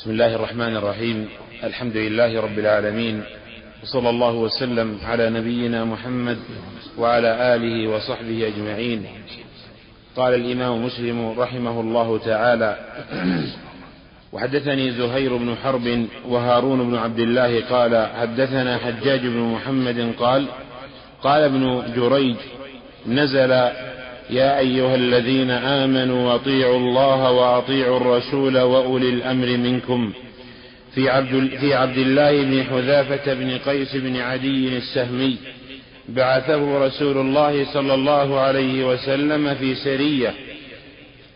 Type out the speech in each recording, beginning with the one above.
بسم الله الرحمن الرحيم. الحمد لله رب العالمين، وصلى الله وسلم على نبينا محمد وعلى آله وصحبه أجمعين. قال الإمام مسلم رحمه الله تعالى: وحدثني زهير بن حرب وهارون بن عبد الله قال حدثنا حجاج بن محمد قال قال ابن جريج: نزل: يا أيها الذين آمنوا أطيعوا الله وأطيعوا الرسول وأولي الأمر منكم، في عبد الله بن حذافة بن قيس بن عدي السهمي، بعثه رسول الله صلى الله عليه وسلم في سرية.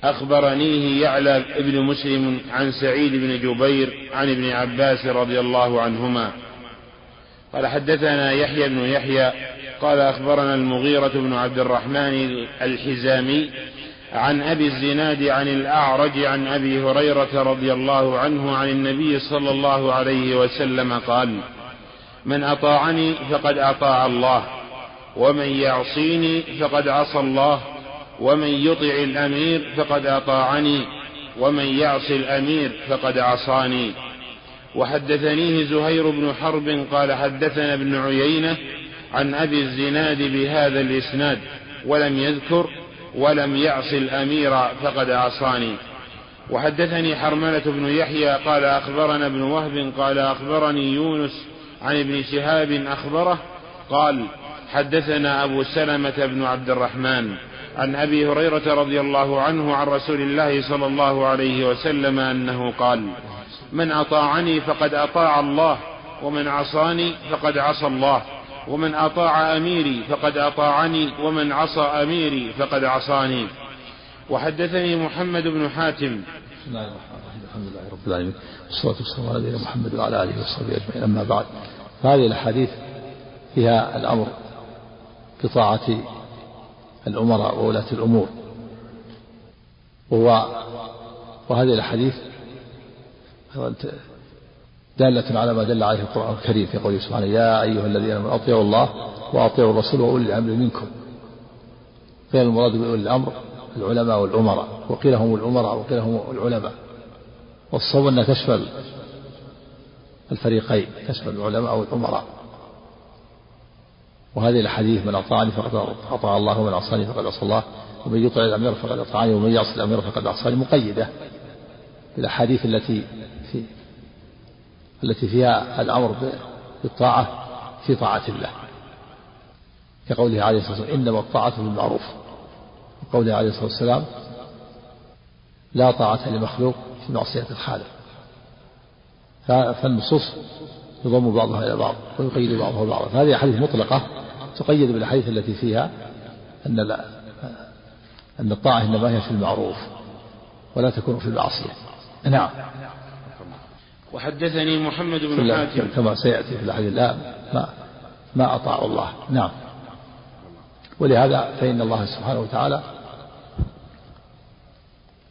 أخبرنيه يعلى بن مسلم عن سعيد بن جبير عن ابن عباس رضي الله عنهما قال حدثنا يحيى بن يحيى قال أخبرنا المغيرة بن عبد الرحمن الحزامي عن أبي الزناد عن الأعرج عن أبي هريرة رضي الله عنه عن النبي صلى الله عليه وسلم قال: من أطاعني فقد أطاع الله، ومن يعصيني فقد عصى الله، ومن يطع الأمير فقد أطاعني، ومن يعص الأمير فقد عصاني. وحدثنيه زهير بن حرب قال حدثنا ابن عيينة عن أبي الزناد بهذا الإسناد ولم يذكر: ولم يعص الأمير فقد عصاني. وحدثني حرمله بن يحيى قال أخبرنا ابن وهب قال أخبرني يونس عن ابن شهاب أخبره قال حدثنا أبو سلمة بن عبد الرحمن عن أبي هريرة رضي الله عنه عن رسول الله صلى الله عليه وسلم أنه قال: من أطاعني فقد أطاع الله، ومن عصاني فقد عصى الله، ومن أطاع أميري فقد أطاعني، ومن عصى أميري فقد عصاني. وحدثني محمد بن حاتم. بسم الله الرحمن الرحيم، الحمد لله رب العالمين، والصلاة والسلام على محمد وعلى آله وصحبه أجمعين، أما بعد. هذه الأحاديث فيها الأمر بطاعة الأمراء وولاة الأمور، وهذه الأحاديث دالة على ما دل عليه القرآن الكريم في قوله سبحانه: يا أيها الذين آمنوا أطيعوا الله وأطيعوا الرسول وأولي الأمر منكم. قيل المراد بأولي الأمر العلماء والأمراء، وقيل هم الأمراء وقيل هم العلماء، والصواب أن تشمل الفريقين، تشمل العلماء والأمراء. وهذه الحديث: من أطاعني فقد أطاع الله، ومن عصاني فقد عصى الله، ومن يطع الأمير فقد أطاعني، ومن يعص الأمير فقد عصاني، مقيدة بالأحاديث التي فيها الأمر بالطاعة في طاعة الله، كقوله عليه الصلاة والسلام: إنما الطاعة بالمعروف، وقوله عليه الصلاة والسلام: لا طاعة لمخلوق في معصية الخالق. فالنصوص يضم بعضها إلى بعض ويقيد بعضها بعضا. هذه أحاديث مطلقة تقيد بالأحاديث التي فيها أن الطاعة إنما هي في المعروف ولا تكون في المعصية. نعم. وحدثني محمد بن حاتم كما سيأتي في الحديث الآن ما أطاع الله. نعم. ولهذا فإن الله سبحانه وتعالى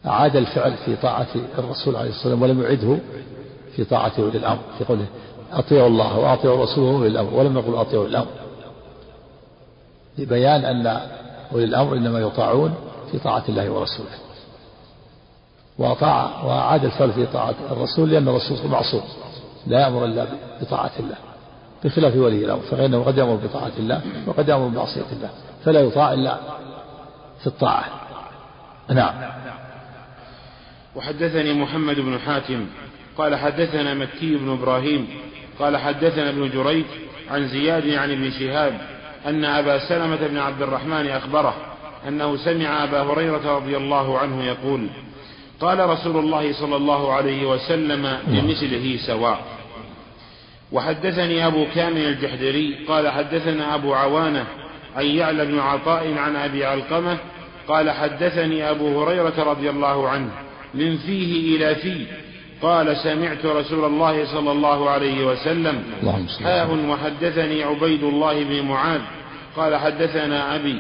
أعاد الفعل في طاعة الرسول عليه الصلاة والسلام ولم يعده في طاعة أولي الأمر، في قوله: أطيعوا الله وأطيعوا الرسول وأولي الأمر، ولم يقل أطيعوا الأمر، لبيان أن أولي الأمر إنما يطاعون في طاعة الله ورسوله. وأعاد الفعل في طاعة الرسول لأن الرسول معصوم لا يأمر إلا بطاعة الله، بخلاف ولي الأمر فإنه قد يأمر بطاعة الله وقد يأمر بمعصية الله، فلا يطاع إلا في الطاعة. نعم. وحدثني محمد بن حاتم قال حدثنا مكي بن إبراهيم قال حدثنا ابن جريج عن زياد عن ابن شهاب أن أبا سلمة بن عبد الرحمن أخبره أنه سمع أبا هريرة رضي الله عنه يقول: قال رسول الله صلى الله عليه وسلم: بمثله سواء. وحدثني أبو كامل الجحدري قال حدثنا أبو عوانة عن يعلى بن عطاء عن أبي علقمة قال حدثني أبو هريرة رضي الله عنه من فيه إلى فيه قال: سمعت رسول الله صلى الله عليه وسلم وحدثني عبيد الله بن معاذ قال حدثنا أبي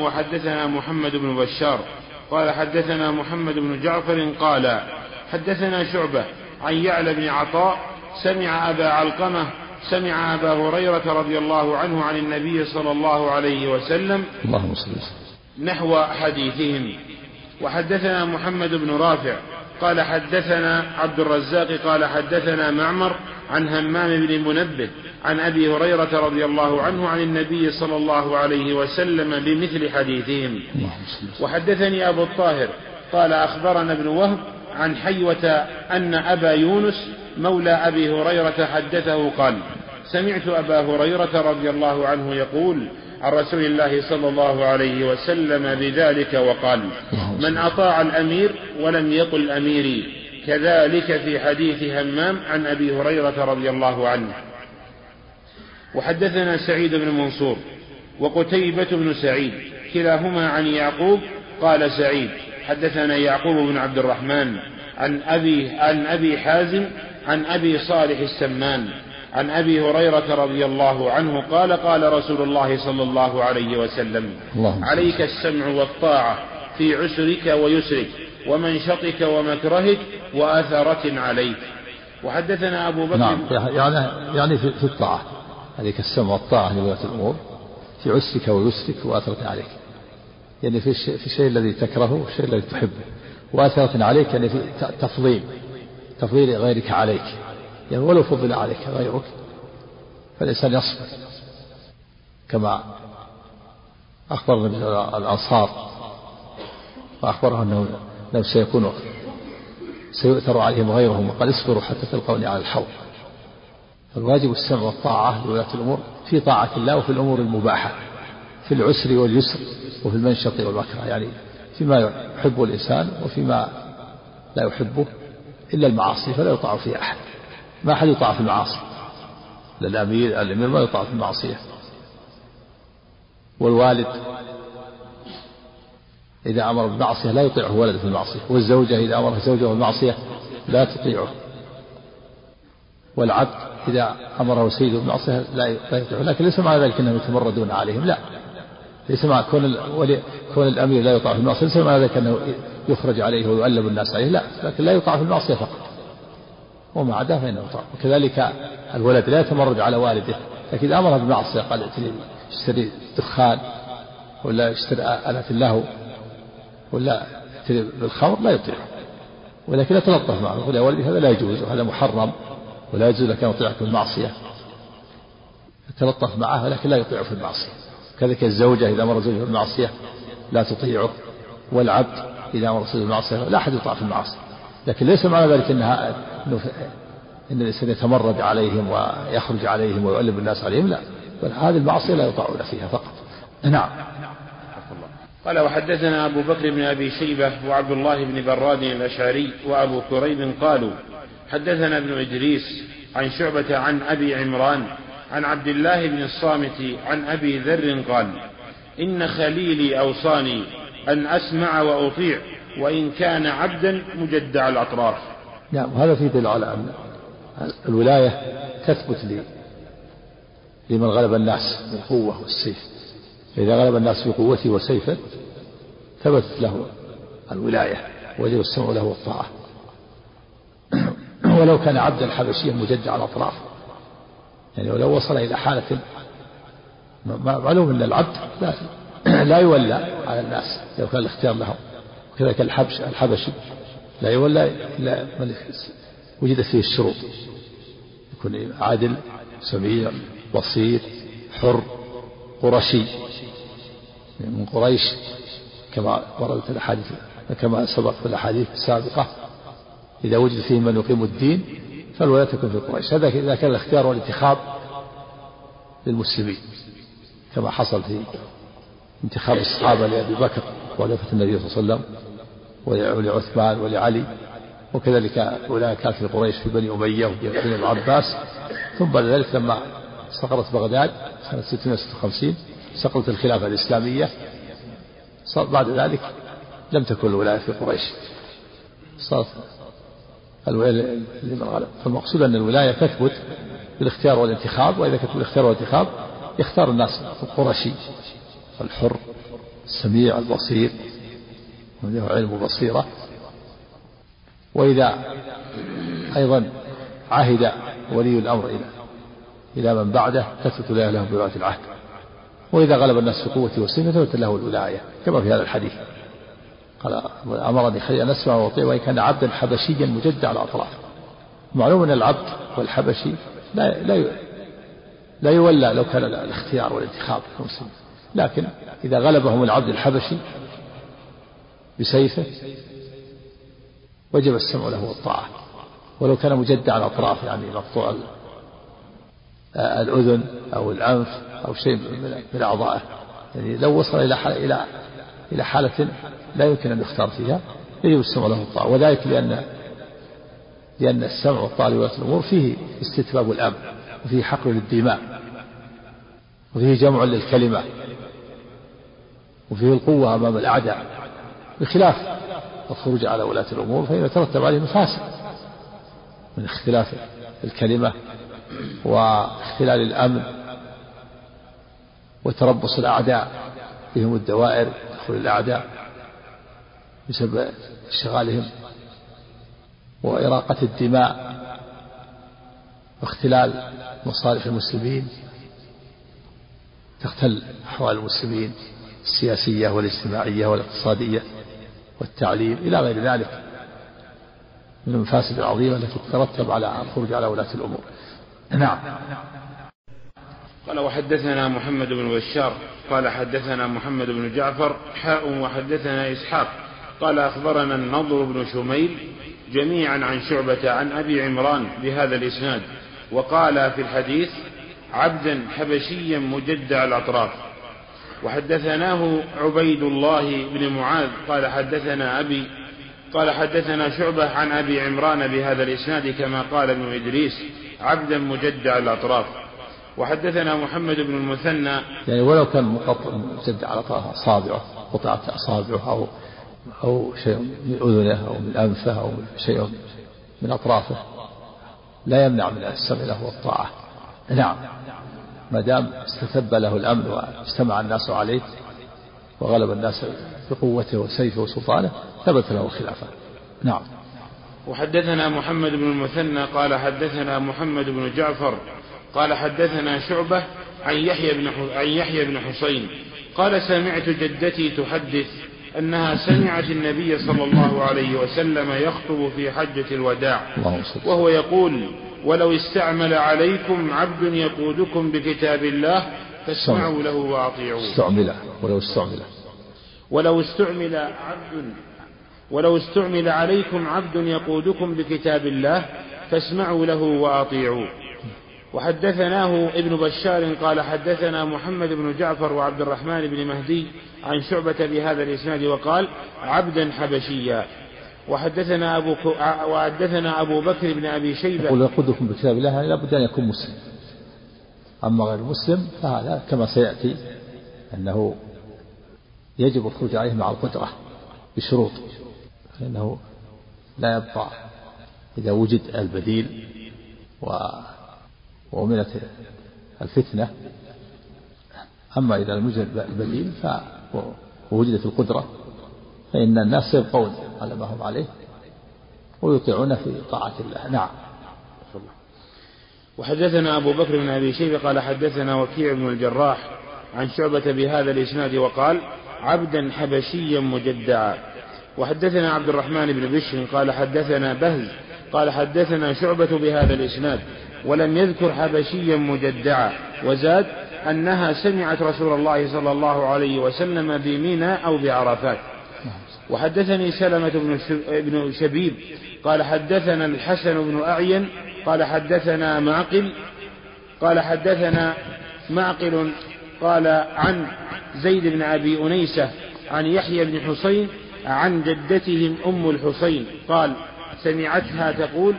وحدثنا محمد بن بشار قال حدثنا محمد بن جعفر قال حدثنا شعبه عن يعلى بن عطاء سمع أبا علقمة سمع أبا هريرة رضي الله عنه عن النبي صلى الله عليه وسلم نحو حديثهم. وحدثنا محمد بن رافع قال حدثنا عبد الرزاق قال حدثنا معمر عن همام بن منبه عن أبي هريرة رضي الله عنه عن النبي صلى الله عليه وسلم بمثل حديثهم. وحدثني أبو الطاهر قال أخبرنا ابن وهب عن حيوة أن أبا يونس مولى أبي هريرة حدثه قال سمعت أبا هريرة رضي الله عنه يقول عن رسول الله صلى الله عليه وسلم بذلك وقال من أطاع الأمير ولم يقل أميري، كذلك في حديث همام عن أبي هريرة رضي الله عنه. وحدثنا سعيد بن منصور وقتيبة بن سعيد كلاهما عن يعقوب قال سعيد حدثنا يعقوب بن عبد الرحمن عن أبي حازم عن أبي صالح السمان عن أبي هريرة رضي الله عنه قال قال رسول الله صلى الله عليه وسلم عليك السمع والطاعة في عسرك ويسرك ومنشطك ومكرهك وآثرة عليك. وحدثنا أبو بكر يعني في الطاعة عليك السمع والطاعة لولاة الأمور في عسرك ويسرك وآثرة عليك، يعني في الشيء الذي تكرهه والشيء الذي تحبه، وآثرة عليك يعني في تفضيل غيرك عليك، يعني ولو فضل عليك غيرك فالإنسان يصبر كما أخبرنا من الأنصار وأخبره أنه سيؤثر عليهم غيرهم وقال اصبروا حتى تلقوني على الحوض. فالواجب السمع والطاعة لولاة الأمور في طاعة الله وفي الأمور المباحة في العسر واليسر وفي المنشط والمكره، يعني فيما يحبه الإنسان وفيما لا يحبه إلا المعاصي فلا يطاع فيها أحد، ما أحد يطاع في المعاصي، الأمير ما يطاع في المعصية، والوالد إذا أمر بالمعصية لا يطيعه ولده في المعصية، والزوجة إذا أمرها زوجها بالمعصية لا تطيعه، والعبد إذا أمره سيده بالمعصية لا يطيعه. لكن ليس مع ذلك أنهم يتمردون عليهم، لا، ليس مع كون الأمير لا يطاع في المعصية ليس مع ذلك أنه يخرج عليه ويؤلب الناس عليه، لا، لكن لا يطاع في المعصية فقط وما عداه فإنه يطاع. وكذلك الولد لا يتمرد على والده، لكن إذا أمره بالمعصية قال اشتري دخان ولا اشتري آلة اللهو ولا اشتري بالخمر لا يطيعه، ولكن لا تلطف معه، يقول يا ولدي هذا لا يجوز وهذا محرم ولا يجوز لك أن يطيعك بالمعصية، تلطف معه لكن لا يطيعه في المعصية. كذلك الزوجة إذا أمر زوجها بالمعصية لا تطيعه، والعبد إذا أمر زوجها بالمعصية لا أحد يطاع في المعصية، لكن ليس معنى ذلك إن الإنسان يتمرد عليهم ويخرج عليهم ويؤلب الناس عليهم، لا، بل هذه المعصية لا يطاعون فيها فقط. نعم. قال وحدثنا أبو بكر بن أبي شيبة وعبد الله بن براد الأشعري وأبو كريب قالوا حدثنا ابن إدريس عن شعبة عن أبي عمران عن عبد الله بن الصامت عن أبي ذر قال إن خليلي أوصاني أن أسمع وأطيع وإن كان عبدا مجدع الأطراف. نعم، وهذا فيه دليل على أن الولاية تثبت لمن غلب الناس بالقوة والسيف، فإذا غلب الناس بقوته وسيفه ثبتت له الولاية وجب السمع له والطاعة ولو كان عبدا حبشيا مجدع الأطراف، يعني ولو وصل إلى حالة معلوم أن العبد لا يولى على الناس لو كان الاختيار لهم، وكذلك الحبشي لا يولى إلا من وجد فيه الشروط، يكون عادل سميع بصير حر قرشي من قريش كما وردت الأحاديث كما سبق في الأحاديث السابقة، إذا وجد فيه من يقيم الدين فالولاية تكون في قريش، هذا إذا كان الاختيار والانتخاب للمسلمين كما حصل في انتخاب الصحابة لأبي بكر وخلافة النبي صلى الله عليه وسلم ولعثمان ولعلي، وكذلك ولاية كافر قريش في بني أمية وبني العباس، ثم بعد ذلك لما سقطت بغداد سنة 656 سقطت الخلافة الإسلامية، بعد ذلك لم تكن الولاية في قريش، صارت الولاية لمن غلب. فالمقصود أن الولاية تثبت بالاختيار والانتخاب، وإذا كانت بالاختيار والانتخاب يختار الناس القرشي الحر السميع البصير وله علم وبصيرة، وإذا أيضا عهد ولي الأمر إلى من بعده تثبت الولاية له بولاية العهد، وإذا غلب الناس في قوته وسنه ثبت له الولاية كما في هذا الحديث أمرني خليل أن أسمع وأطيع وإن كان عبدا حبشيا مجدا على أطرافه. معلوم أن العبد والحبشي لا يولى لو كان الاختيار والانتخاب في المسلمين، لكن إذا غلبهم العبد الحبشي بسيفه وجب السمع له والطاعة، ولو كان مجدا على أطرافه، يعني مقطوع الأذن أو الأنف أو شيء من أعضائه، يعني لو وصل إلى حالة لا يمكن أن يختار فيها يجب السمع له الطاعة. وذلك لأن السمع والطاعة لولاة الأمور فيه استتباب الأمر، وفيه حقر للدماء، وفيه جمع للكلمة، وفيه القوة أمام الأعداء، بخلاف الخروج على ولاة الأمور فإن يترتب عليه مفاسد من اختلاف الكلمة واختلال الأمن وتربص الأعداء بهم الدوائر، دخول الأعداء بسبب اشتغالهم، وإراقة الدماء، واختلال مصالح المسلمين، تختل أحوال المسلمين السياسية والاجتماعية والاقتصادية والتعليم إلى غير ذلك من المفاسد العظيمة التي تترتب على الخروج على ولاة الأمور. نعم. قال وحدثنا محمد بن بشار قال حدثنا محمد بن جعفر وحدثنا إسحاق قال أخبرنا النضر بن شميل جميعا عن شعبة عن أبي عمران بهذا الإسناد، وقال في الحديث عبدا حبشيا مجدع الأطراف. وحدثناه عبيد الله بن معاذ قال حدثنا أبي قال حدثنا شعبة عن أبي عمران بهذا الإسناد كما قال ابن إدريس عبدا مجدع الأطراف. وحدثنا محمد بن المثنى، يعني ولو كان مجدع الأطراف أصابعه، قطعة أصابعه أو شيء من أذنه أو من أنفه أو شيء من أطرافه لا يمنع من السمع له والطاعة. نعم، ما دام استتب له الأمن واجتمع الناس عليه وغلب الناس بقوته وسيفه وسلطانه ثبت له الخلافة. نعم. وحدثنا محمد بن المثنى قال حدثنا محمد بن جعفر قال حدثنا شعبة عن يحيى بن حسين قال سمعت جدتي تحدث أنها سمعت النبي صلى الله عليه وسلم يخطب في حجة الوداع وهو يقول ولو استعمل عليكم عبد يقودكم بكتاب الله فاسمعوا له وأطيعوه. ولو استعمل عليكم عبد يقودكم بكتاب الله فاسمعوا له وأطيعوه. وحدثناه ابن بشار قال حدثنا محمد بن جعفر وعبد الرحمن بن مهدي عن شعبة بهذا الإسناد وقال عبدا حبشيا. وحدثنا أبو بكر بن أبي شيبة يقول يقودكم بكتاب الله، يعني لابد أن يكون مسلم، أما غير مسلم فهذا كما سيأتي أنه يجب الخروج عليه مع القدرة بشروط، لأنه لا يبقى إذا وجد البديل وأمنت الفتنة. أما إذا لم يوجد البديل ووجدت القدرة فإن الناس يبقون على ما هم عليه ويطيعون في طاعة الله. نعم. وحدثنا أبو بكر بن أبي شيبة قال حدثنا وكيع بن الجراح عن شعبة بهذا الإسناد وقال عبدا حبشيا مجدعا. وحدثنا عبد الرحمن بن بشر قال حدثنا بهز قال حدثنا شعبة بهذا الإسناد ولم يذكر حبشيا مجدعا، وزاد أنها سمعت رسول الله صلى الله عليه وسلم بميناء أو بعرفات. وحدثني سلمة بن شبيب قال حدثنا الحسن بن أعين قال حدثنا معقل قال عن زيد بن أبي أنيسة عن يحيى بن حسين عن جدتهم أم الحسين قال سمعتها تقول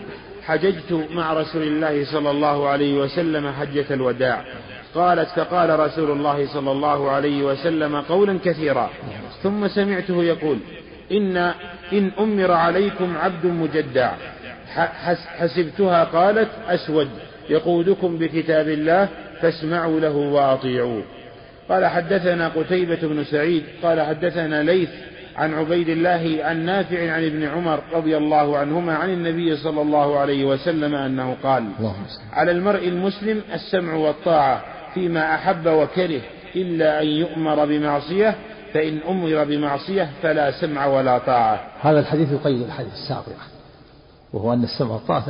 حججت مع رسول الله صلى الله عليه وسلم حجة الوداع، قالت فقال رسول الله صلى الله عليه وسلم قولا كثيرا، ثم سمعته يقول إن أمر عليكم عبد مجدع حسبتها قالت أسود يقودكم بكتاب الله فاسمعوا له وأطيعوه. قال حدثنا قتيبة بن سعيد قال حدثنا ليث عن عبيد الله عن نافع عن ابن عمر رضي الله عنهما عن النبي صلى الله عليه وسلم أنه قال على المرء المسلم السمع والطاعة فيما أحب وكره إلا أن يؤمر بمعصية فإن أمر بمعصية فلا سمع ولا طاعة. هذا الحديث يقيد الحديث السابق، وهو أن السمع والطاعة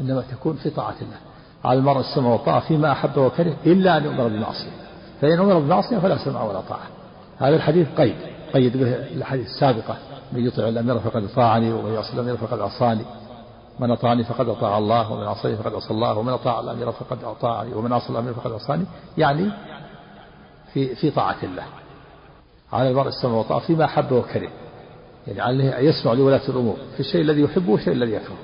إنما تكون في طاعة الله، على المرء السمع والطاعة فيما أحب وكره إلا أن يؤمر بمعصية، فإن أمر بمعصية فلا سمع ولا طاعة. هذا الحديث قيد به الحديث السابقة: من يطع الأمير فقد طاعني، ومن يعصي الأمير فقد عصاني، من أطاعني فقد أطاع الله، ومن عصاني فقد عصى الله، ومن أطاع الأمير فقد أطاعني، ومن عصى الأمير فقد عصاني. يعني في طاعة الله، على المرء السمع والطاعة فيما أحب وكره، يعني عليه أن يسمع لولاة الأمور في الشيء الذي يحبه والشيء الذي يكرهه.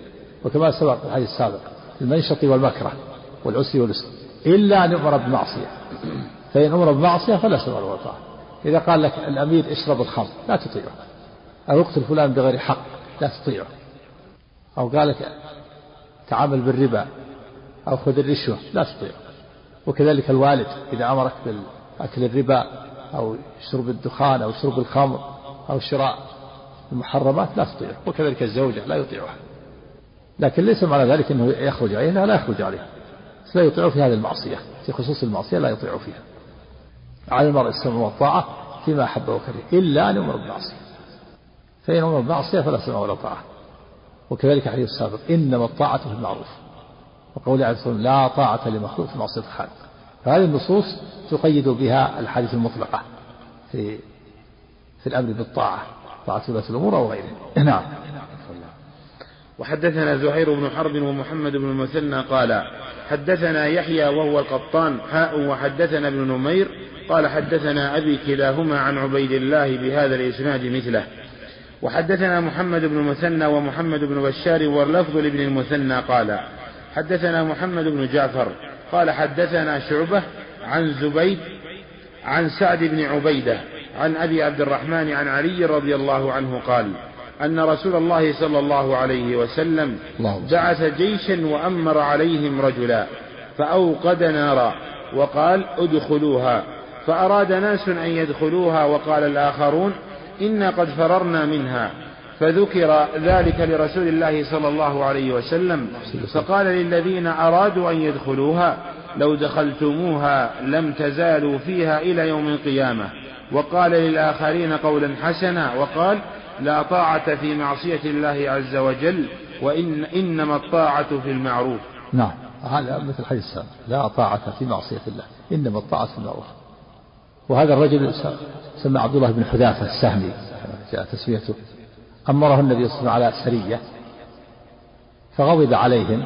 وكما سبق في الحديث السابق: المنشط والمكره والعسر واليسر، إلا أن يؤمر بمعصية، فإن أمر بمعصية فلا سمع ولا طاعة. إذا قال لك الأمير اشرب الخمر، لا تطيعه، أو اقتل فلان بغير حق، لا تطيعه، أو قال لك تعامل بالربا أو خذ الرشوة، لا تطيعه. وكذلك الوالد إذا أمرك بالأكل الربا أو شرب الدخان أو شرب الخمر أو شراء المحرمات، لا تطيعه. وكذلك الزوجة لا يطيعها، لكن ليس معنى ذلك أنه يخرج عليها، لا يخرج عليها، لا يطيعه في هذه المعصية. في خصوص المعصية لا يطيعه فيها. على المرء السمع والطاعة فيما أحب وكره إلا أن يؤمر بالمعصية، فإن أمر بالمعصية فلا سمع ولا طاعة. وكذلك الحديث السابق: إنما الطاعة في المعروف، وقول عليه الصلاة والسلام: لا طاعة لمخلوق في معصية الخالق. فهذه النصوص تقيد بها الحديث المطلقة في الأمر بالطاعة، طاعة ولاة الأمور أو غيره. نعم. وحدثنا زهير بن حرب ومحمد بن المثنى قال: حدثنا يحيى وهو القطان وحدثنا ابن نمير قال: حدثنا أبي كلاهما عن عبيد الله بهذا الإسناد مثله. وحدثنا محمد بن المثنى ومحمد بن بشار واللفظ لابن المثنى قال: حدثنا محمد بن جعفر قال: حدثنا شعبة عن زبيد عن سعد بن عبيدة عن أبي عبد الرحمن عن علي رضي الله عنه قال: أن رسول الله صلى الله عليه وسلم بعث جيشا وأمر عليهم رجلا فأوقد نارا وقال: ادخلوها، فأراد ناس أن يدخلوها، وقال الآخرون: إنا قد فررنا منها، فذكر ذلك لرسول الله صلى الله عليه وسلم، فقال للذين أرادوا أن يدخلوها: لو دخلتموها لم تزالوا فيها إلى يوم القيامة. وقال للآخرين قولا حسنا، وقال: لا طاعة في معصية الله عز وجل، وإنما الطاعة في المعروف. نعم، هذا مثل الحديث السابق: لا طاعة في معصية الله، إنما الطاعة في المعروف. وهذا الرجل سمى عبد الله بن حذافة السهمي، جاء تسميته، أمره النبي صلى الله عليه وسلم على سرية، فغضب عليهم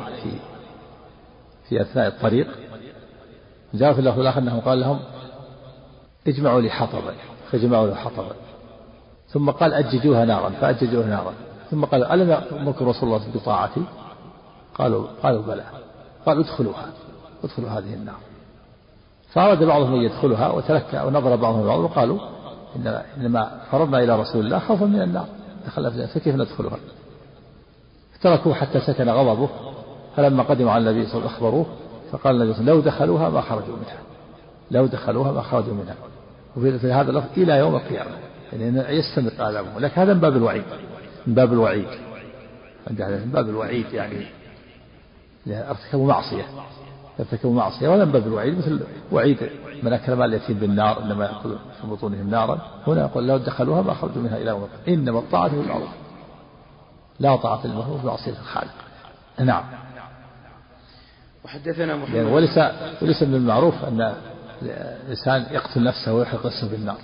في أثناء الطريق. جاء في اللفظ الآخر أنه قال لهم: اجمعوا لي حطبا، فجمعوا له حطبا، ثم قال: أججوها نارا، فأججوها نارا. ثم قال: ألم يأمركم رسول الله بطاعتي؟ قالوا بلى. قال: ادخلوا هذه النار. فأراد بعضهم أن يدخلها، وتلكأ ونظر بعضهم بعض، وقالوا: إنما فرضنا إلى رسول الله خوفا من النار، فكيف ندخلها؟ تركوه حتى سكن غضبه، فلما قدموا على النبي صلى الله عليه وسلم أخبروه، فقال النبي صلى الله عليه وسلم: لو دخلوها ما خرجوا منها. وفي هذا اللفظ: إلى يوم القيامة، يعني يستمر عذابهم. لكن هذا من باب الوعيد، من باب الوعيد، يعني ارتكبوا معصية، ولا من باب الوعيد، مثل وعيد من أكل مال اليتيم بالنار إنما يأكل في بطونهم نارا. هنا يقول: لو دخلوها ما خرجوا منها إلى يوم القيامة، إنما الطاعة في المعروف، لا طاعة المخلوق بمعصية الخالق. نعم. وحدثنا محمد يعني وليس من المعروف أن الإنسان يقتل نفسه ويحرق نفسه بالنار،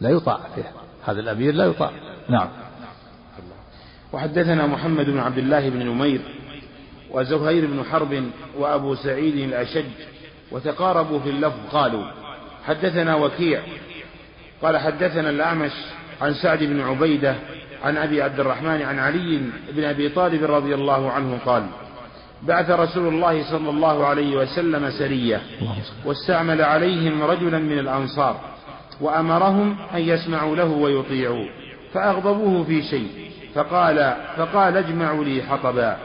لا يطاع فيها، هذا الأمير لا يطاع. نعم. وحدثنا محمد بن عبد الله بن نمير وزهير بن حرب وأبو سعيد الأشج، وتقاربوا في اللفظ، قالوا: حدثنا وكيع قال: حدثنا الأعمش عن سعد بن عبيدة عن أبي عبد الرحمن عن علي بن أبي طالب رضي الله عنه قال: بعث رسول الله صلى الله عليه وسلم سرية، واستعمل عليهم رجلا من الأنصار، وأمرهم أن يسمعوا له ويطيعوا، فأغضبوه في شيء، فقال: اجمعوا لي حطبا،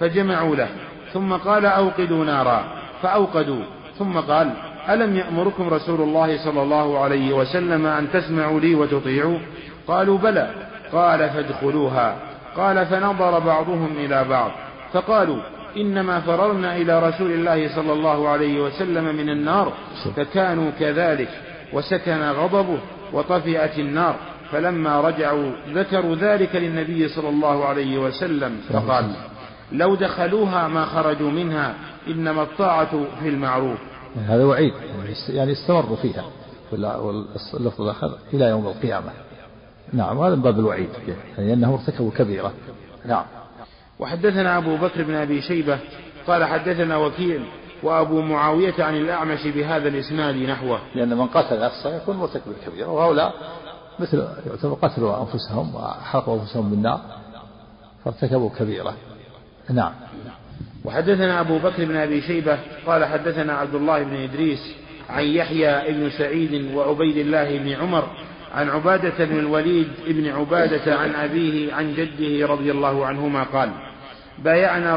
فجمعوا له، ثم قال: أوقدوا نارا، فأوقدوا، ثم قال: ألم يأمركم رسول الله صلى الله عليه وسلم أن تسمعوا لي وتطيعوا؟ قالوا: بلى. قال: فادخلوها. قال: فنظر بعضهم إلى بعض، فقالوا: إنما فررنا إلى رسول الله صلى الله عليه وسلم من النار، فكانوا كذلك، وسكن غضبه وطفئت النار، فلما رجعوا ذكروا ذلك للنبي صلى الله عليه وسلم فقال: لو دخلوها ما خرجوا منها، إنما الطاعة في المعروف. هذا وعيد، يعني استمروا فيها، واللفظ الآخر إلى يوم القيامة. نعم، هذا من باب الوعيد، لأنه ارتكبوا كبيرة. نعم. وحدثنا أبو بكر بن أبي شيبة قال حدثنا وكيع وأبو معاوية عن الأعمش بهذا الإسناد نحوه. لأن من قتل نفسه يكون مرتكب الكبيرة، وهؤلاء مثل قتلوا أنفسهم وحرقوا أنفسهم بالنار فارتكبوا كبيرة. نعم. وحدثنا أبو بكر بن أبي شيبة قال حدثنا عبد الله بن إدريس عن يحيى بن سعيد وعبيد الله بن عمر عن عبادة بن الوليد بن عبادة عن أبيه عن جده رضي الله عنهما قال: بايعنا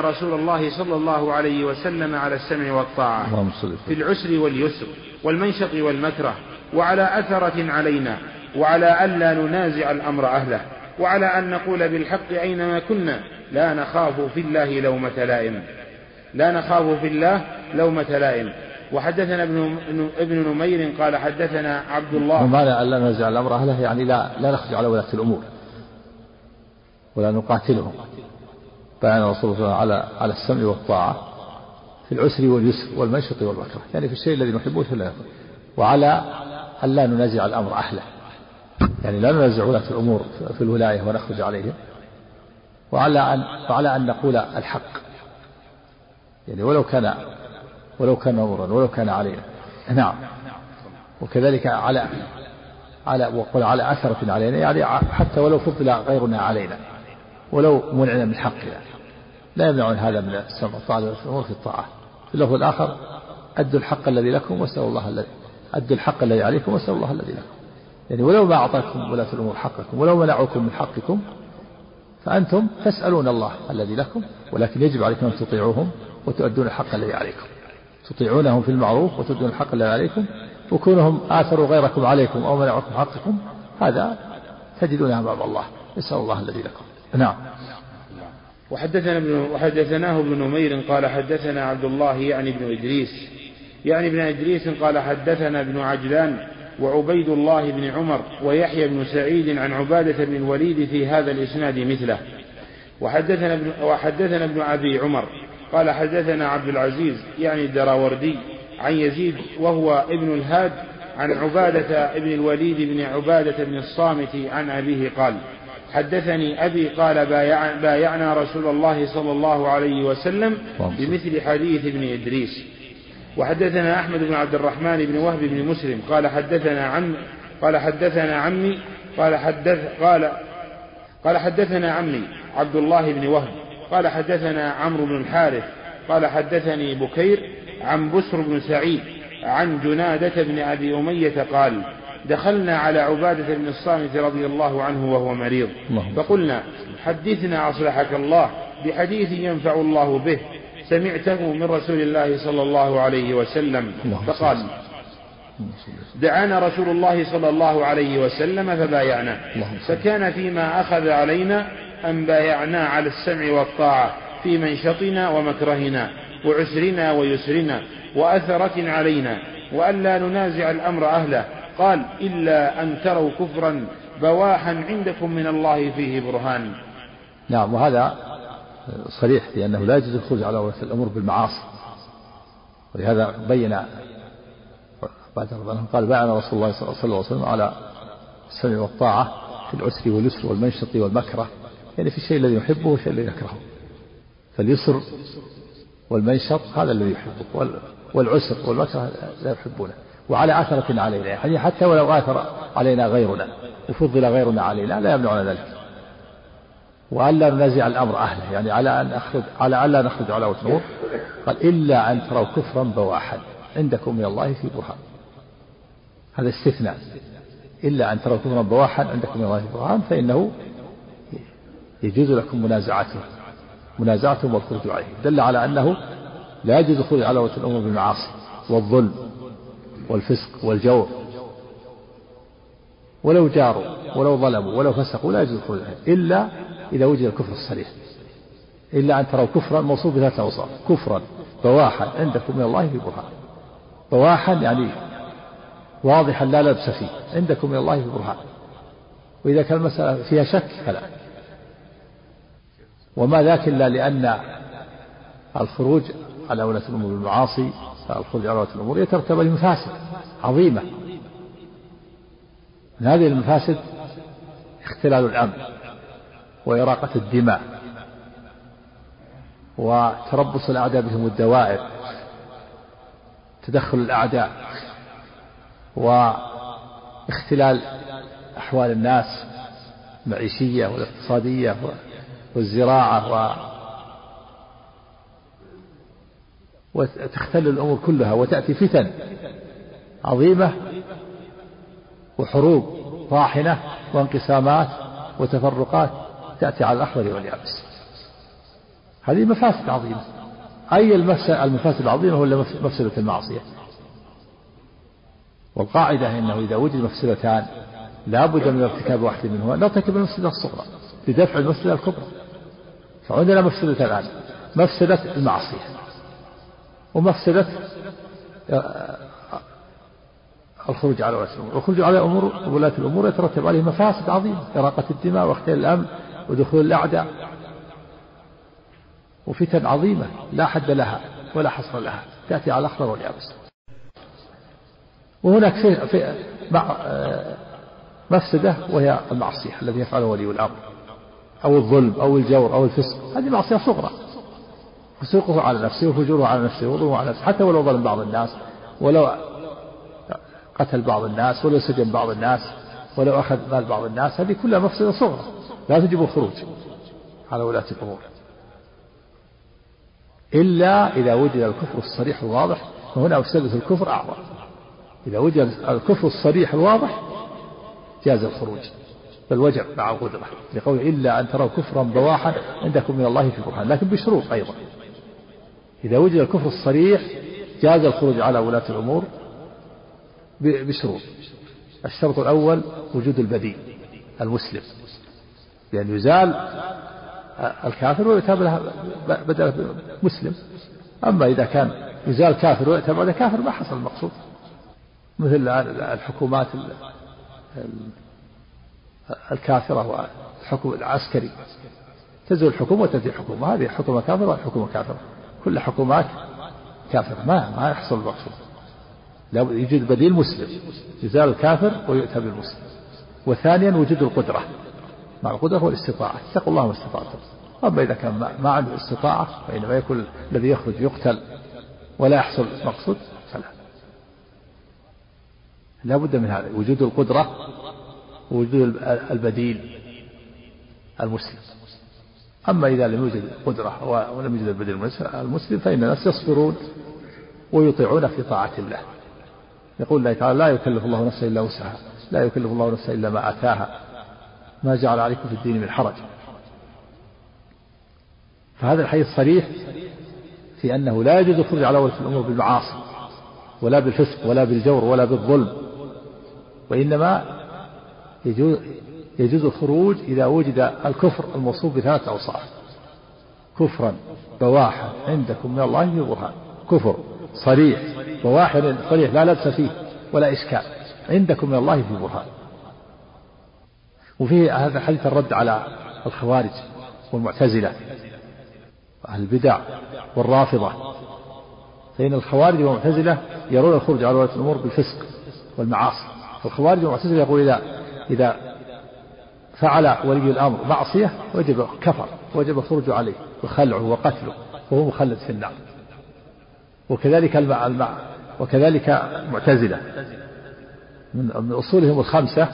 رسول الله صلى الله عليه وسلم على السمع والطاعة في العسر واليسر والمنشط والمكره، وعلى أثرة علينا، وعلى ألا ننازع الأمر أهله، وعلى أن نقول بالحق أينما كنا، لا نخاف في الله لومة لائم. وحدثنا ابن نمير قال حدثنا عبد الله. ومعنى أن لا ننازع الأمر أهله يعني لا نخرج على ولاة الأمور ولا نقاتلهم. بيان رسول الله على السمع والطاعة في العسر واليسر والمنشط والمكره، يعني في الشيء الذي نحبه فلا يخرج، وعلى أن لا ننازع الأمر أهله، يعني لا ننازع ولاة الأمور في الولاية ونخرج عليهم، وعلى أن نقول الحق، يعني ولو كان أمرا ولو كان علينا. نعم. وكذلك وقل على أثرة علينا، يعني حتى ولو فضل غيرنا علينا، ولو منعنا من حقنا، لا يمنعون هذا من السمع والطاعة والأمور في الطاعة. في اللفظ الآخر: أدوا الحق الذي لكم واسألوا الله الذي أدوا الحق الذي عليكم واسألوا الله الذي لكم، يعني ولو ما أعطاكم ولاة الأمور حقكم، ولو منعوكم من حقكم، فأنتم تسألون الله الذي لكم، ولكن يجب عليكم أن تطيعوهم وتؤدون الحق الذي عليكم، تطيعونهم في المعروف وتؤدون الحق الذي عليكم. وكونهم آثروا غيركم عليكم أو منعوكم حقكم، هذا تجدونه أمام الله، نسأل الله الذي لكم. نعم. وحدثناه ابن نمير قال حدثنا عبد الله يعني ابن إدريس قال حدثنا ابن عجلان وعبيد الله بن عمر ويحيى بن سعيد عن عبادة بن الوليد في هذا الإسناد مثله. وحدثنا ابن أبي عمر قال حدثنا عبد العزيز يعني الدراوردي عن يزيد وهو ابن الهاد عن عبادة بن الوليد بن عبادة بن الصامت عن أبيه قال: حدثني أبي قال: بايعنا رسول الله صلى الله عليه وسلم بمثل حديث ابن إدريس. وحدثنا أحمد بن عبد الرحمن بن وهب بن مسلم قال حدثنا عمي قال حدثنا عمي عبد الله بن وهب قال حدثنا عمرو بن الحارث قال حدثني بكير عن بسر بن سعيد عن جنادة بن أبي أمية قال: دخلنا على عبادة بن الصامت رضي الله عنه وهو مريض، فقلنا: حدثنا أصلحك الله بحديث ينفع الله به سمعته من رسول الله صلى الله عليه وسلم، فقال: دعانا رسول الله صلى الله عليه وسلم فبايعنا، فكان فيما أخذ علينا أن بايعنا على السمع والطاعة في منشطنا ومكرهنا وعسرنا ويسرنا وأثرة علينا، وألا ننازع الأمر أهله. قال: إلا أن تروا كفرا بواحا عندكم من الله فيه برهان. نعم. وهذا صريح، لأنه لا يجوز الخروج على ولاة الأمور بالمعاصي، ولهذا بين بعد ربنا قال: بايعنا رسول الله صلى الله عليه وسلم على السمع والطاعة في العسر واليسر والمنشط والمكره، يعني في الشيء الذي يحبه والشيء الذي يكرهه. فاليسر والمنشط هذا الذي يحبه، والعسر والمكره لا يحبونه. وعلى أثرة علينا، يعني حتى ولو آثر علينا غيرنا وفضل غيرنا علينا لا يمنعنا ذلك. وألا ننازع الأمر أهله، يعني على ألا نخرج على وجهه. قال: إلا أن تروا كفرا بواحا عندكم من الله في برهان. هذا استثناء، إلا أن تروا كفرا بواحا عندكم من الله في برهان، فإنه يجوز لكم منازعتهم والخروج عليه. دل على أنه لا يجوز الخروج على وجه الأمور بالمعاصي والظلم والفسق والجور، ولو جاروا ولو ظلموا ولو فسقوا لا يجوز الخروج عليه، إلا إذا وجد الكفر الصريح. إلا أن تروا كفرا موصوف بذات أوصاف، كفرا بواحا عندكم من الله في برهان. بواحا يعني واضحا لا لبس فيه عندكم من الله ببرهان. وإذا كان المسألة فيها شك فلا، وما ذاك إلا لأن الخروج على ولاة الأمور بالمعاصي، فالخروج على ولاة الأمور يترتب عليه مفاسد عظيمة، من هذه المفاسد اختلال الأمن وإراقة الدماء وتربص الأعداء بهم الدوائر، تدخل الأعداء واختلال أحوال الناس المعيشية والاقتصادية والزراعة، وتختل الأمور كلها وتأتي فتن عظيمة وحروب طاحنة وانقسامات وتفرقات تأتي على الأحوال واليابس. هذه مفاسد عظيمة. أي المفاسد العظيمة هو مفسدة المعصية. والقاعدة أنه إذا وجد مفسدتان لا بد من ارتكاب واحد منهما، لا ترتكب المفسدة الصغرى لدفع المفسدة الكبرى. فعندنا مفسدة الآن، مفسدة المعصية ومفسدة الخروج على ولاة الأمور. الخروج على ولاة الأمور يترتب عليه مفاسد عظيمة، إراقة الدماء واختلال الأمن ودخول الأعداء وفتن عظيمة لا حد لها ولا حصر لها، تأتي على الأخضر واليابس. وهناك في مفسدة وهي المعصية الذي يفعله ولي الأمر، أو الظلم أو الجور أو الفسق، هذه معصية صغرى، فسوقه على نفسه وفجوره على نفسه وظلمه على نفسه، حتى ولو ظلم بعض الناس، ولو قتل بعض الناس، ولو سجن بعض الناس، ولو أخذ مال بعض الناس، هذه كلها مفسدة صغرى لا تجب الخروج على ولاة الأمور، إلا إذا وجد الكفر الصريح الواضح، فهنا مفسدة الكفر أعظم. إذا وجد الكفر الصريح الواضح جاز الخروج، بل وجب مع القدرة، لقول إلا أن تروا كفرا بواحا عندكم من الله في برهان، لكن بشروط أيضا. إذا وجد الكفر الصريح جاز الخروج على ولاة الأمور بشروط. الشرط الأول وجود البديل المسلم، لأن يزال الكافر ويتاب له بدل مسلم. أما إذا كان يزال كافر ويتاب له كافر ما حصل المقصود، مثل الحكومات الكافرة والحكم العسكري، تزول الحكومة وتأتي الحكومة، هذه حكومة كافرة والحكومة كافرة، كل حكومات كافرة، ما يحصل المقصود. لو يوجد بديل مسلم يزال الكافر ويؤتى بالمسلم. وثانيا وجود القدرة، مع القدرة والاستطاعة، اتقوا الله ما استطعتم. أما إذا كان ما عنده استطاعة فإنما يكون الذي يخرج يقتل ولا يحصل مقصود، فلا لا بد من هذا، وجود القدرة ووجود البديل المسلم. أما إذا لم يوجد القدرة ولم يوجد البديل المسلم فإن الناس يصبرون ويطيعون في طاعة الله. يقول الله تعالى: لا يكلف الله نفسا إلا وسعها، لا يكلف الله نفسا إلا ما آتاها، ما جعل عليكم في الدين من حرج. فهذا الحديث صريح في أنه لا يجوز الخروج على ولاة الأمور بالمعاصي ولا بالفسق ولا بالجور ولا بالظلم، وإنما يجوز الخروج إذا وجد الكفر الموصوف بثلاث أوصاف: كفرا بواحا عندكم من الله برهان، كفر صريح وواحد صريح لا لبس فيه ولا إشكال، عندكم من الله في برهان. وفيه هذا حديث الرد على الخوارج والمعتزلة أهل البدع والرافضة، فإن الخوارج والمعتزلة يرون الخروج على ولاة الأمور بالفسق والمعاصي. فالخوارج والمعتزلة يقول إذا فعل ولي الأمر معصية وجب كفر، وجب الخروج عليه وخلعه وقتله وهو مخلد في النار. وكذلك المعتزلة من أصولهم الخمسة،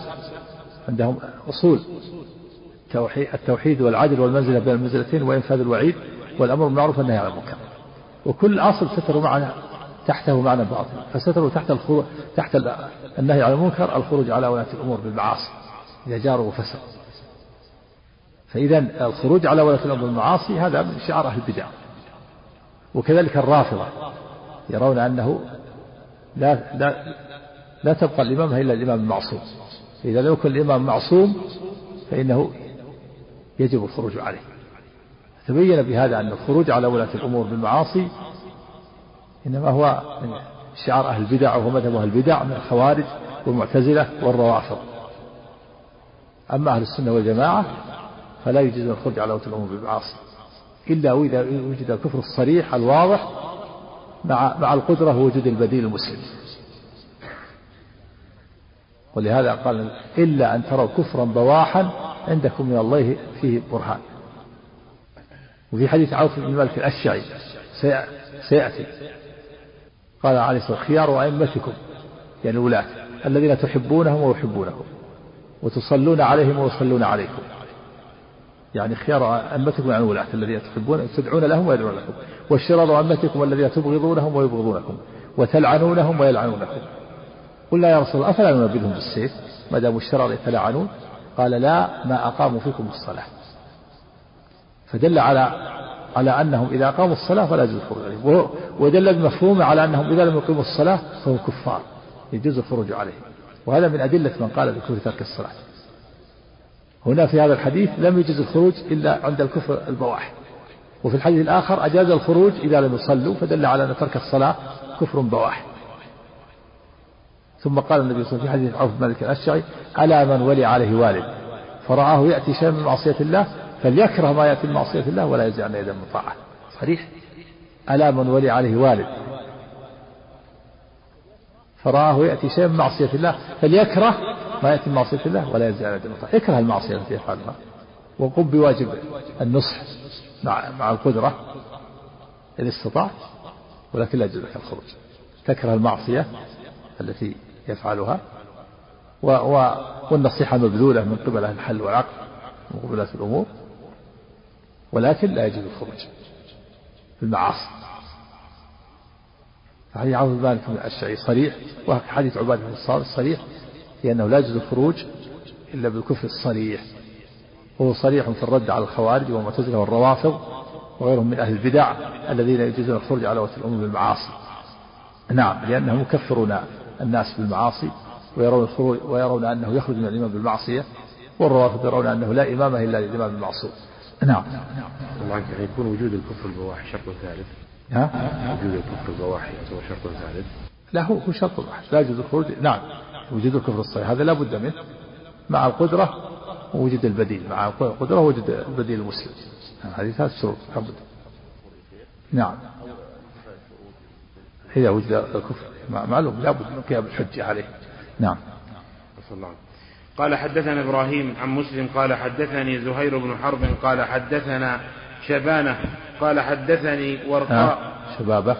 عندهم أصول: التوحيد والعدل والمنزلة بين المنزلتين وإنفاذ الوعيد والأمر بالمعروف والنهي عن المنكر. وكل أصل ستر معنى تحته معنى باطل، فستروا تحت النهي عن المنكر الخروج على ولاة الأمور بالمعاصي إذا جاروا وفسقوا. فإذا الخروج على ولاة الأمور بالمعاصي هذا من شعار أهل البدع. وكذلك الرافضة يرون أنه لا تبقى الإمامة إلا الإمام المعصوم، إذا لم يكن الإمام معصوم فإنه يجب الخروج عليه. تبين بهذا أن الخروج على ولاة الأمور بالمعاصي إنما هو شعار أهل البدع وهو مذهب أهل البدع من الخوارج والمعتزلة والروافض. أما أهل السنة والجماعة فلا يجوز الخروج على وجه العموم بالمعاصي إلا وإذا وجد الكفر الصريح الواضح مع القدرة ووجود البديل المسلم. ولهذا قال إلا أن تروا كفرا بواحا عندكم من الله فيه برهان. وفي حديث عوف بن مالك الأشعري سيأتي قال عليه الصلاة والسلام خيار أئمتكم يعني الولاة الذين تحبونهم ويحبونكم وتصلون عليهم ويصلون عليكم. يعني خيار أئمتكم يعني الولاة الذين تحبون تدعون لهم ويدعون لكم، وشرار أئمتكم الذين تبغضونهم ويبغضونكم وتلعنونهم ويلعنونكم. قلنا يا رسول الله أفلا ننبذهم بالسيف ما داموا الشرار يتلعنون؟ قال لا، ما أقاموا فيكم الصلاة. فدل على أنهم إذا أقاموا الصلاة فلا يجوز الخروج عليهم، ودل بمفهوم على أنهم إذا لم يقيموا الصلاة فهم كفار يجوز الخروج عليهم. وهذا من أدلة من قال بكفر ترك الصلاة. هنا في هذا الحديث لم يجوز الخروج إلا عند الكفر البواح، وفي الحديث الآخر أجاز الخروج إذا لم يصلوا، فدل على أن ترك الصلاة كفر بواح. ثم قال النبي صلى الله عليه وسلم في حديث عوف بن مالك الأشعري ألا من ولي عليه والد فرآه يأتي شيئا من معصية الله فليكره ما يأتي من معصية الله ولا يجعلنا يدا من طاعة. صريح، ألا من ولي عليه والد فرآه يأتي شيئا من معصية الله فليكره ما يأتي من معصية الله ولا يجعلنا يدا من طاعة. اكره المعصية التي يفعلها وقم بواجب النصح مع القدرة إن استطعت، ولكن لا يجوز لك الخروج. تكره المعصية التي يفعلها والنصيحة مبذولة من قبل أهل الحل والعقل من قبل أهل الأمور، ولكن لا يجوز الخروج في المعاصي. فحديث عبد الله بن الشعي صريح، وحديث عباد بن الصالح صريح، لأنه لا يجوز الخروج إلا بالكفر الصريح، وهو صريح في الرد على الخوارج والمعتزلة والروافض وغيرهم من أهل البدع الذين يجوزون الخروج على وجه العموم بالمعاصي. نعم، لأنهم يكفرون الناس بالمعاصي ويرون أنه يخرج من الإمام بالمعصية، والروافض يرون أنه لا إمامه إلا للإمام المعصوم. نعم. طبعا يعني يكون وجود الكفر البواحي شرط ثالث. وجود الكفر البواحي هو شرط ثالث. لا، هو شرط واحد، لا يجوز الخروج. نعم، وجود الكفر الصحيح هذا لا بد منه مع القدرة ووجود البديل، مع القدرة ووجود البديل المسلم. هذه ثلاث شروط لا بد. نعم، إذا وجد الكفر معلوم لا بد من قيام الحجة عليه. نعم. قال حدثنا إبراهيم عن مسلم قال حدثني زهير بن حرب قال حدثنا شبانة قال حدثني ورقاء شبابة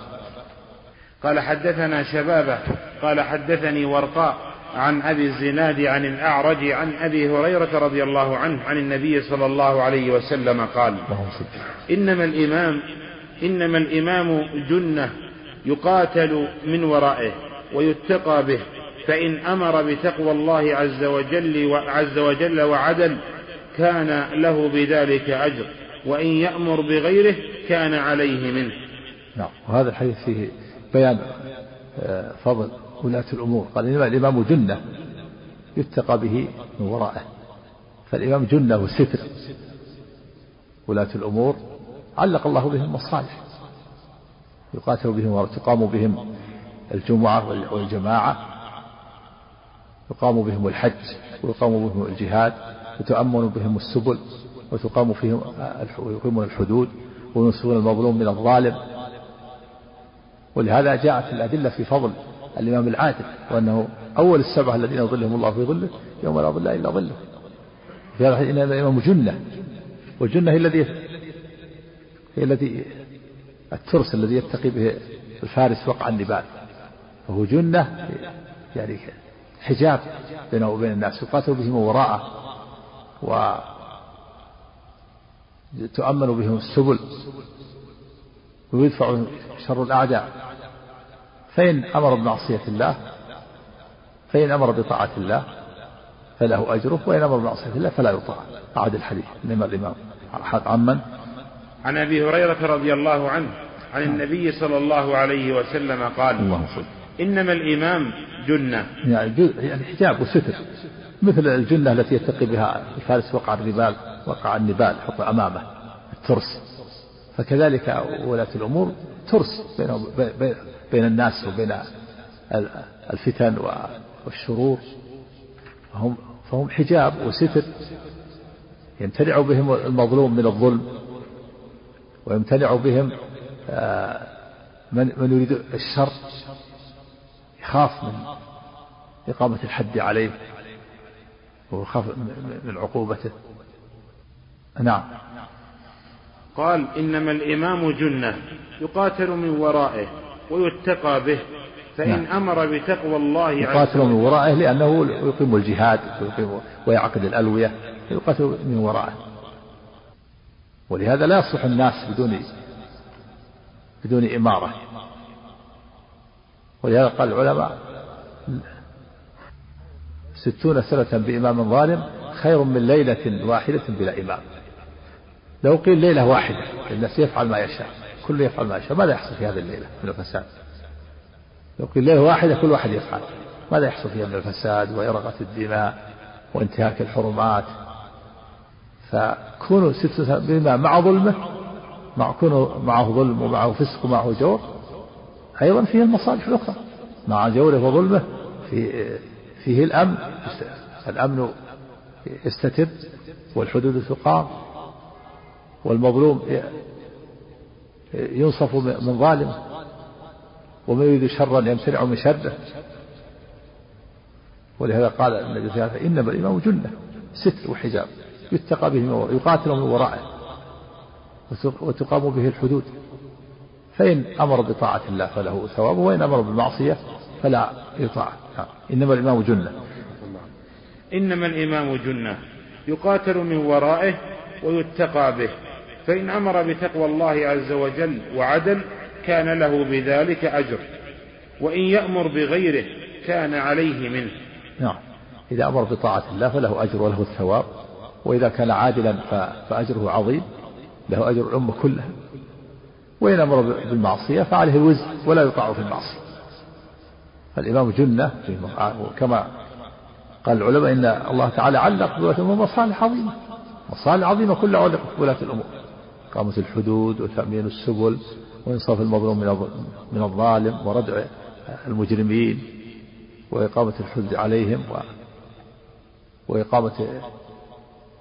قال حدثنا شبابة قال حدثني ورقاء عن أبي الزناد عن الأعرج عن أبي هريرة رضي الله عنه عن النبي صلى الله عليه وسلم قال إنما الإمام جنة يقاتل من ورائه ويتقى به، فإن أمر بتقوى الله عز وجل وعدل كان له بذلك أجر، وإن يأمر بغيره كان عليه منه. نعم، وهذا الحديث فيه بيان فضل ولاة الأمور. قال إنما الإمام جنة يتقى به من ورائه، فالإمام جنة وستر ولاة الأمور علق الله بهم المصالح، يقاتل بهم وتقام بهم الجمعة والجماعة، يقام بهم الحج ويقام بهم الجهاد، وتؤمن بهم السبل وتقام فيهم ويقيمون الحدود وينصرون المظلوم من الظالم. ولهذا جاءت الأدلة في فضل الإمام العادل، وأنه أول السبعة الذين ظلهم الله في ظله يوم لا ظل إلا ظله. إن الإمام جنة، والجنة هي التي الترس الذي يتقي به الفارس وقع النبال، فهو جنة يعني حجاب بينه وبين الناس، يقاتل بهم وراءه وتؤمن بهم السبل ويدفع شر الأعداء. فإن أمر بمعصية الله فإن أمر بطاعة الله فله أجره، وإن أمر بمعصية الله فلا يطاع. أعد الحديث إنما الإمام عن أبي هريرة رضي الله عنه عن النبي صلى الله عليه وسلم قال إنما الإمام جنة، يعني حجاب وستر، مثل الجنة التي يتقي بها الفارس وقع النبال حط أمامه الترس. فكذلك ولاة الأمور ترس بين الناس وبين الفتن والشرور، فهم حجاب وستر يمتنع بهم المظلوم من الظلم، ويمتنع بهم من يريد الشر، يخاف من إقامة الحد عليه ويخاف من عقوبته. نعم. قال: إنما الإمام جنة يقاتل من ورائه ويتقى به، فإن أمر بتقوى الله يقاتل من ورائه، لأنه يقيم الجهاد ويعقد الألوية، يقاتل من ورائه. ولهذا لا يصلح الناس بدون إمارة. ولهذا قال العلماء: 60 سنة بإمام ظالم خير من ليلة واحدة بلا إمام. لو قيل ليلة واحدة الناس يفعل ما يشاء، كل يفعل ما يشاء، ماذا يحصل في هذه الليلة من الفساد؟ لو قيل ليلة واحدة كل واحد يفعل، ماذا يحصل فيها من الفساد وإرغة الدماء وانتهاك الحرمات؟ فكونوا 6 سنة بما مع ظلمه، مع كونه معه ظلم ومعه فسق ومعه جور، أيضا فيه المصالح الأخرى. مع جوره وظلمه فيه الأمن يستتب والحدود تقام، والمظلوم ينصف من ظالمه، ومن يريد شرا يمتنع من شره. ولهذا قال النبي صلى الله عليه وسلم: إنما الإمام جنة، ستر وحجاب، يتقى به، يقاتل من ورائه، وتقام به الحدود. فإن أمر بطاعة الله فله ثوابه، وإن أمر بالمعصية فلا يطاعه. إنما الإمام جنة. إنما الإمام جنة يقاتل من ورائه ويتقى به، فإن أمر بتقوى الله عز وجل وعدل كان له بذلك أجر، وإن يأمر بغيره كان عليه منه. نعم، إذا أمر بطاعة الله فله أجر وله الثواب، وإذا كان عادلا فأجره عظيم، له أجر الأمة كلها. وإن أمر بالمعصية فعليه الوزر ولا يطاع في المعصية. فالإمام جنة كما قال العلماء إن الله تعالى علق بولاة الأمور مصالح عظيمة، مصالح عظيمة كلها علقت بولاة الأمور: إقامة الحدود، وتأمين السبل، وإنصاف المظلوم من الظالم، وردع المجرمين، وإقامة الحد عليهم، وإقامة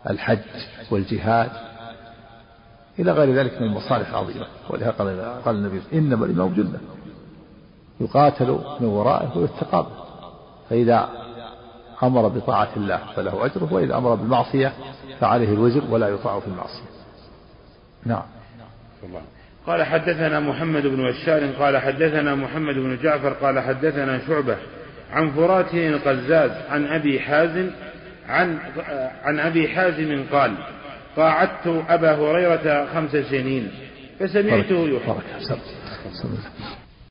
الحج والجهاد، إلى غير ذلك من المصالح العظيمة. ولهذا قال النبي: إنما الإمام جنة يقاتل من ورائه ويتقى به، فإذا أمر بطاعة الله فله أجره، وإذا أمر بالمعصية فعليه الوزر ولا يطاع في المعصية. نعم. قال: حدثنا محمد بن بشار قال حدثنا محمد بن جعفر قال حدثنا شعبة عن فرات القزاز عن أبي حازم قال: قاعدت أبا هريرة 5 سنين فسمعته يحدث.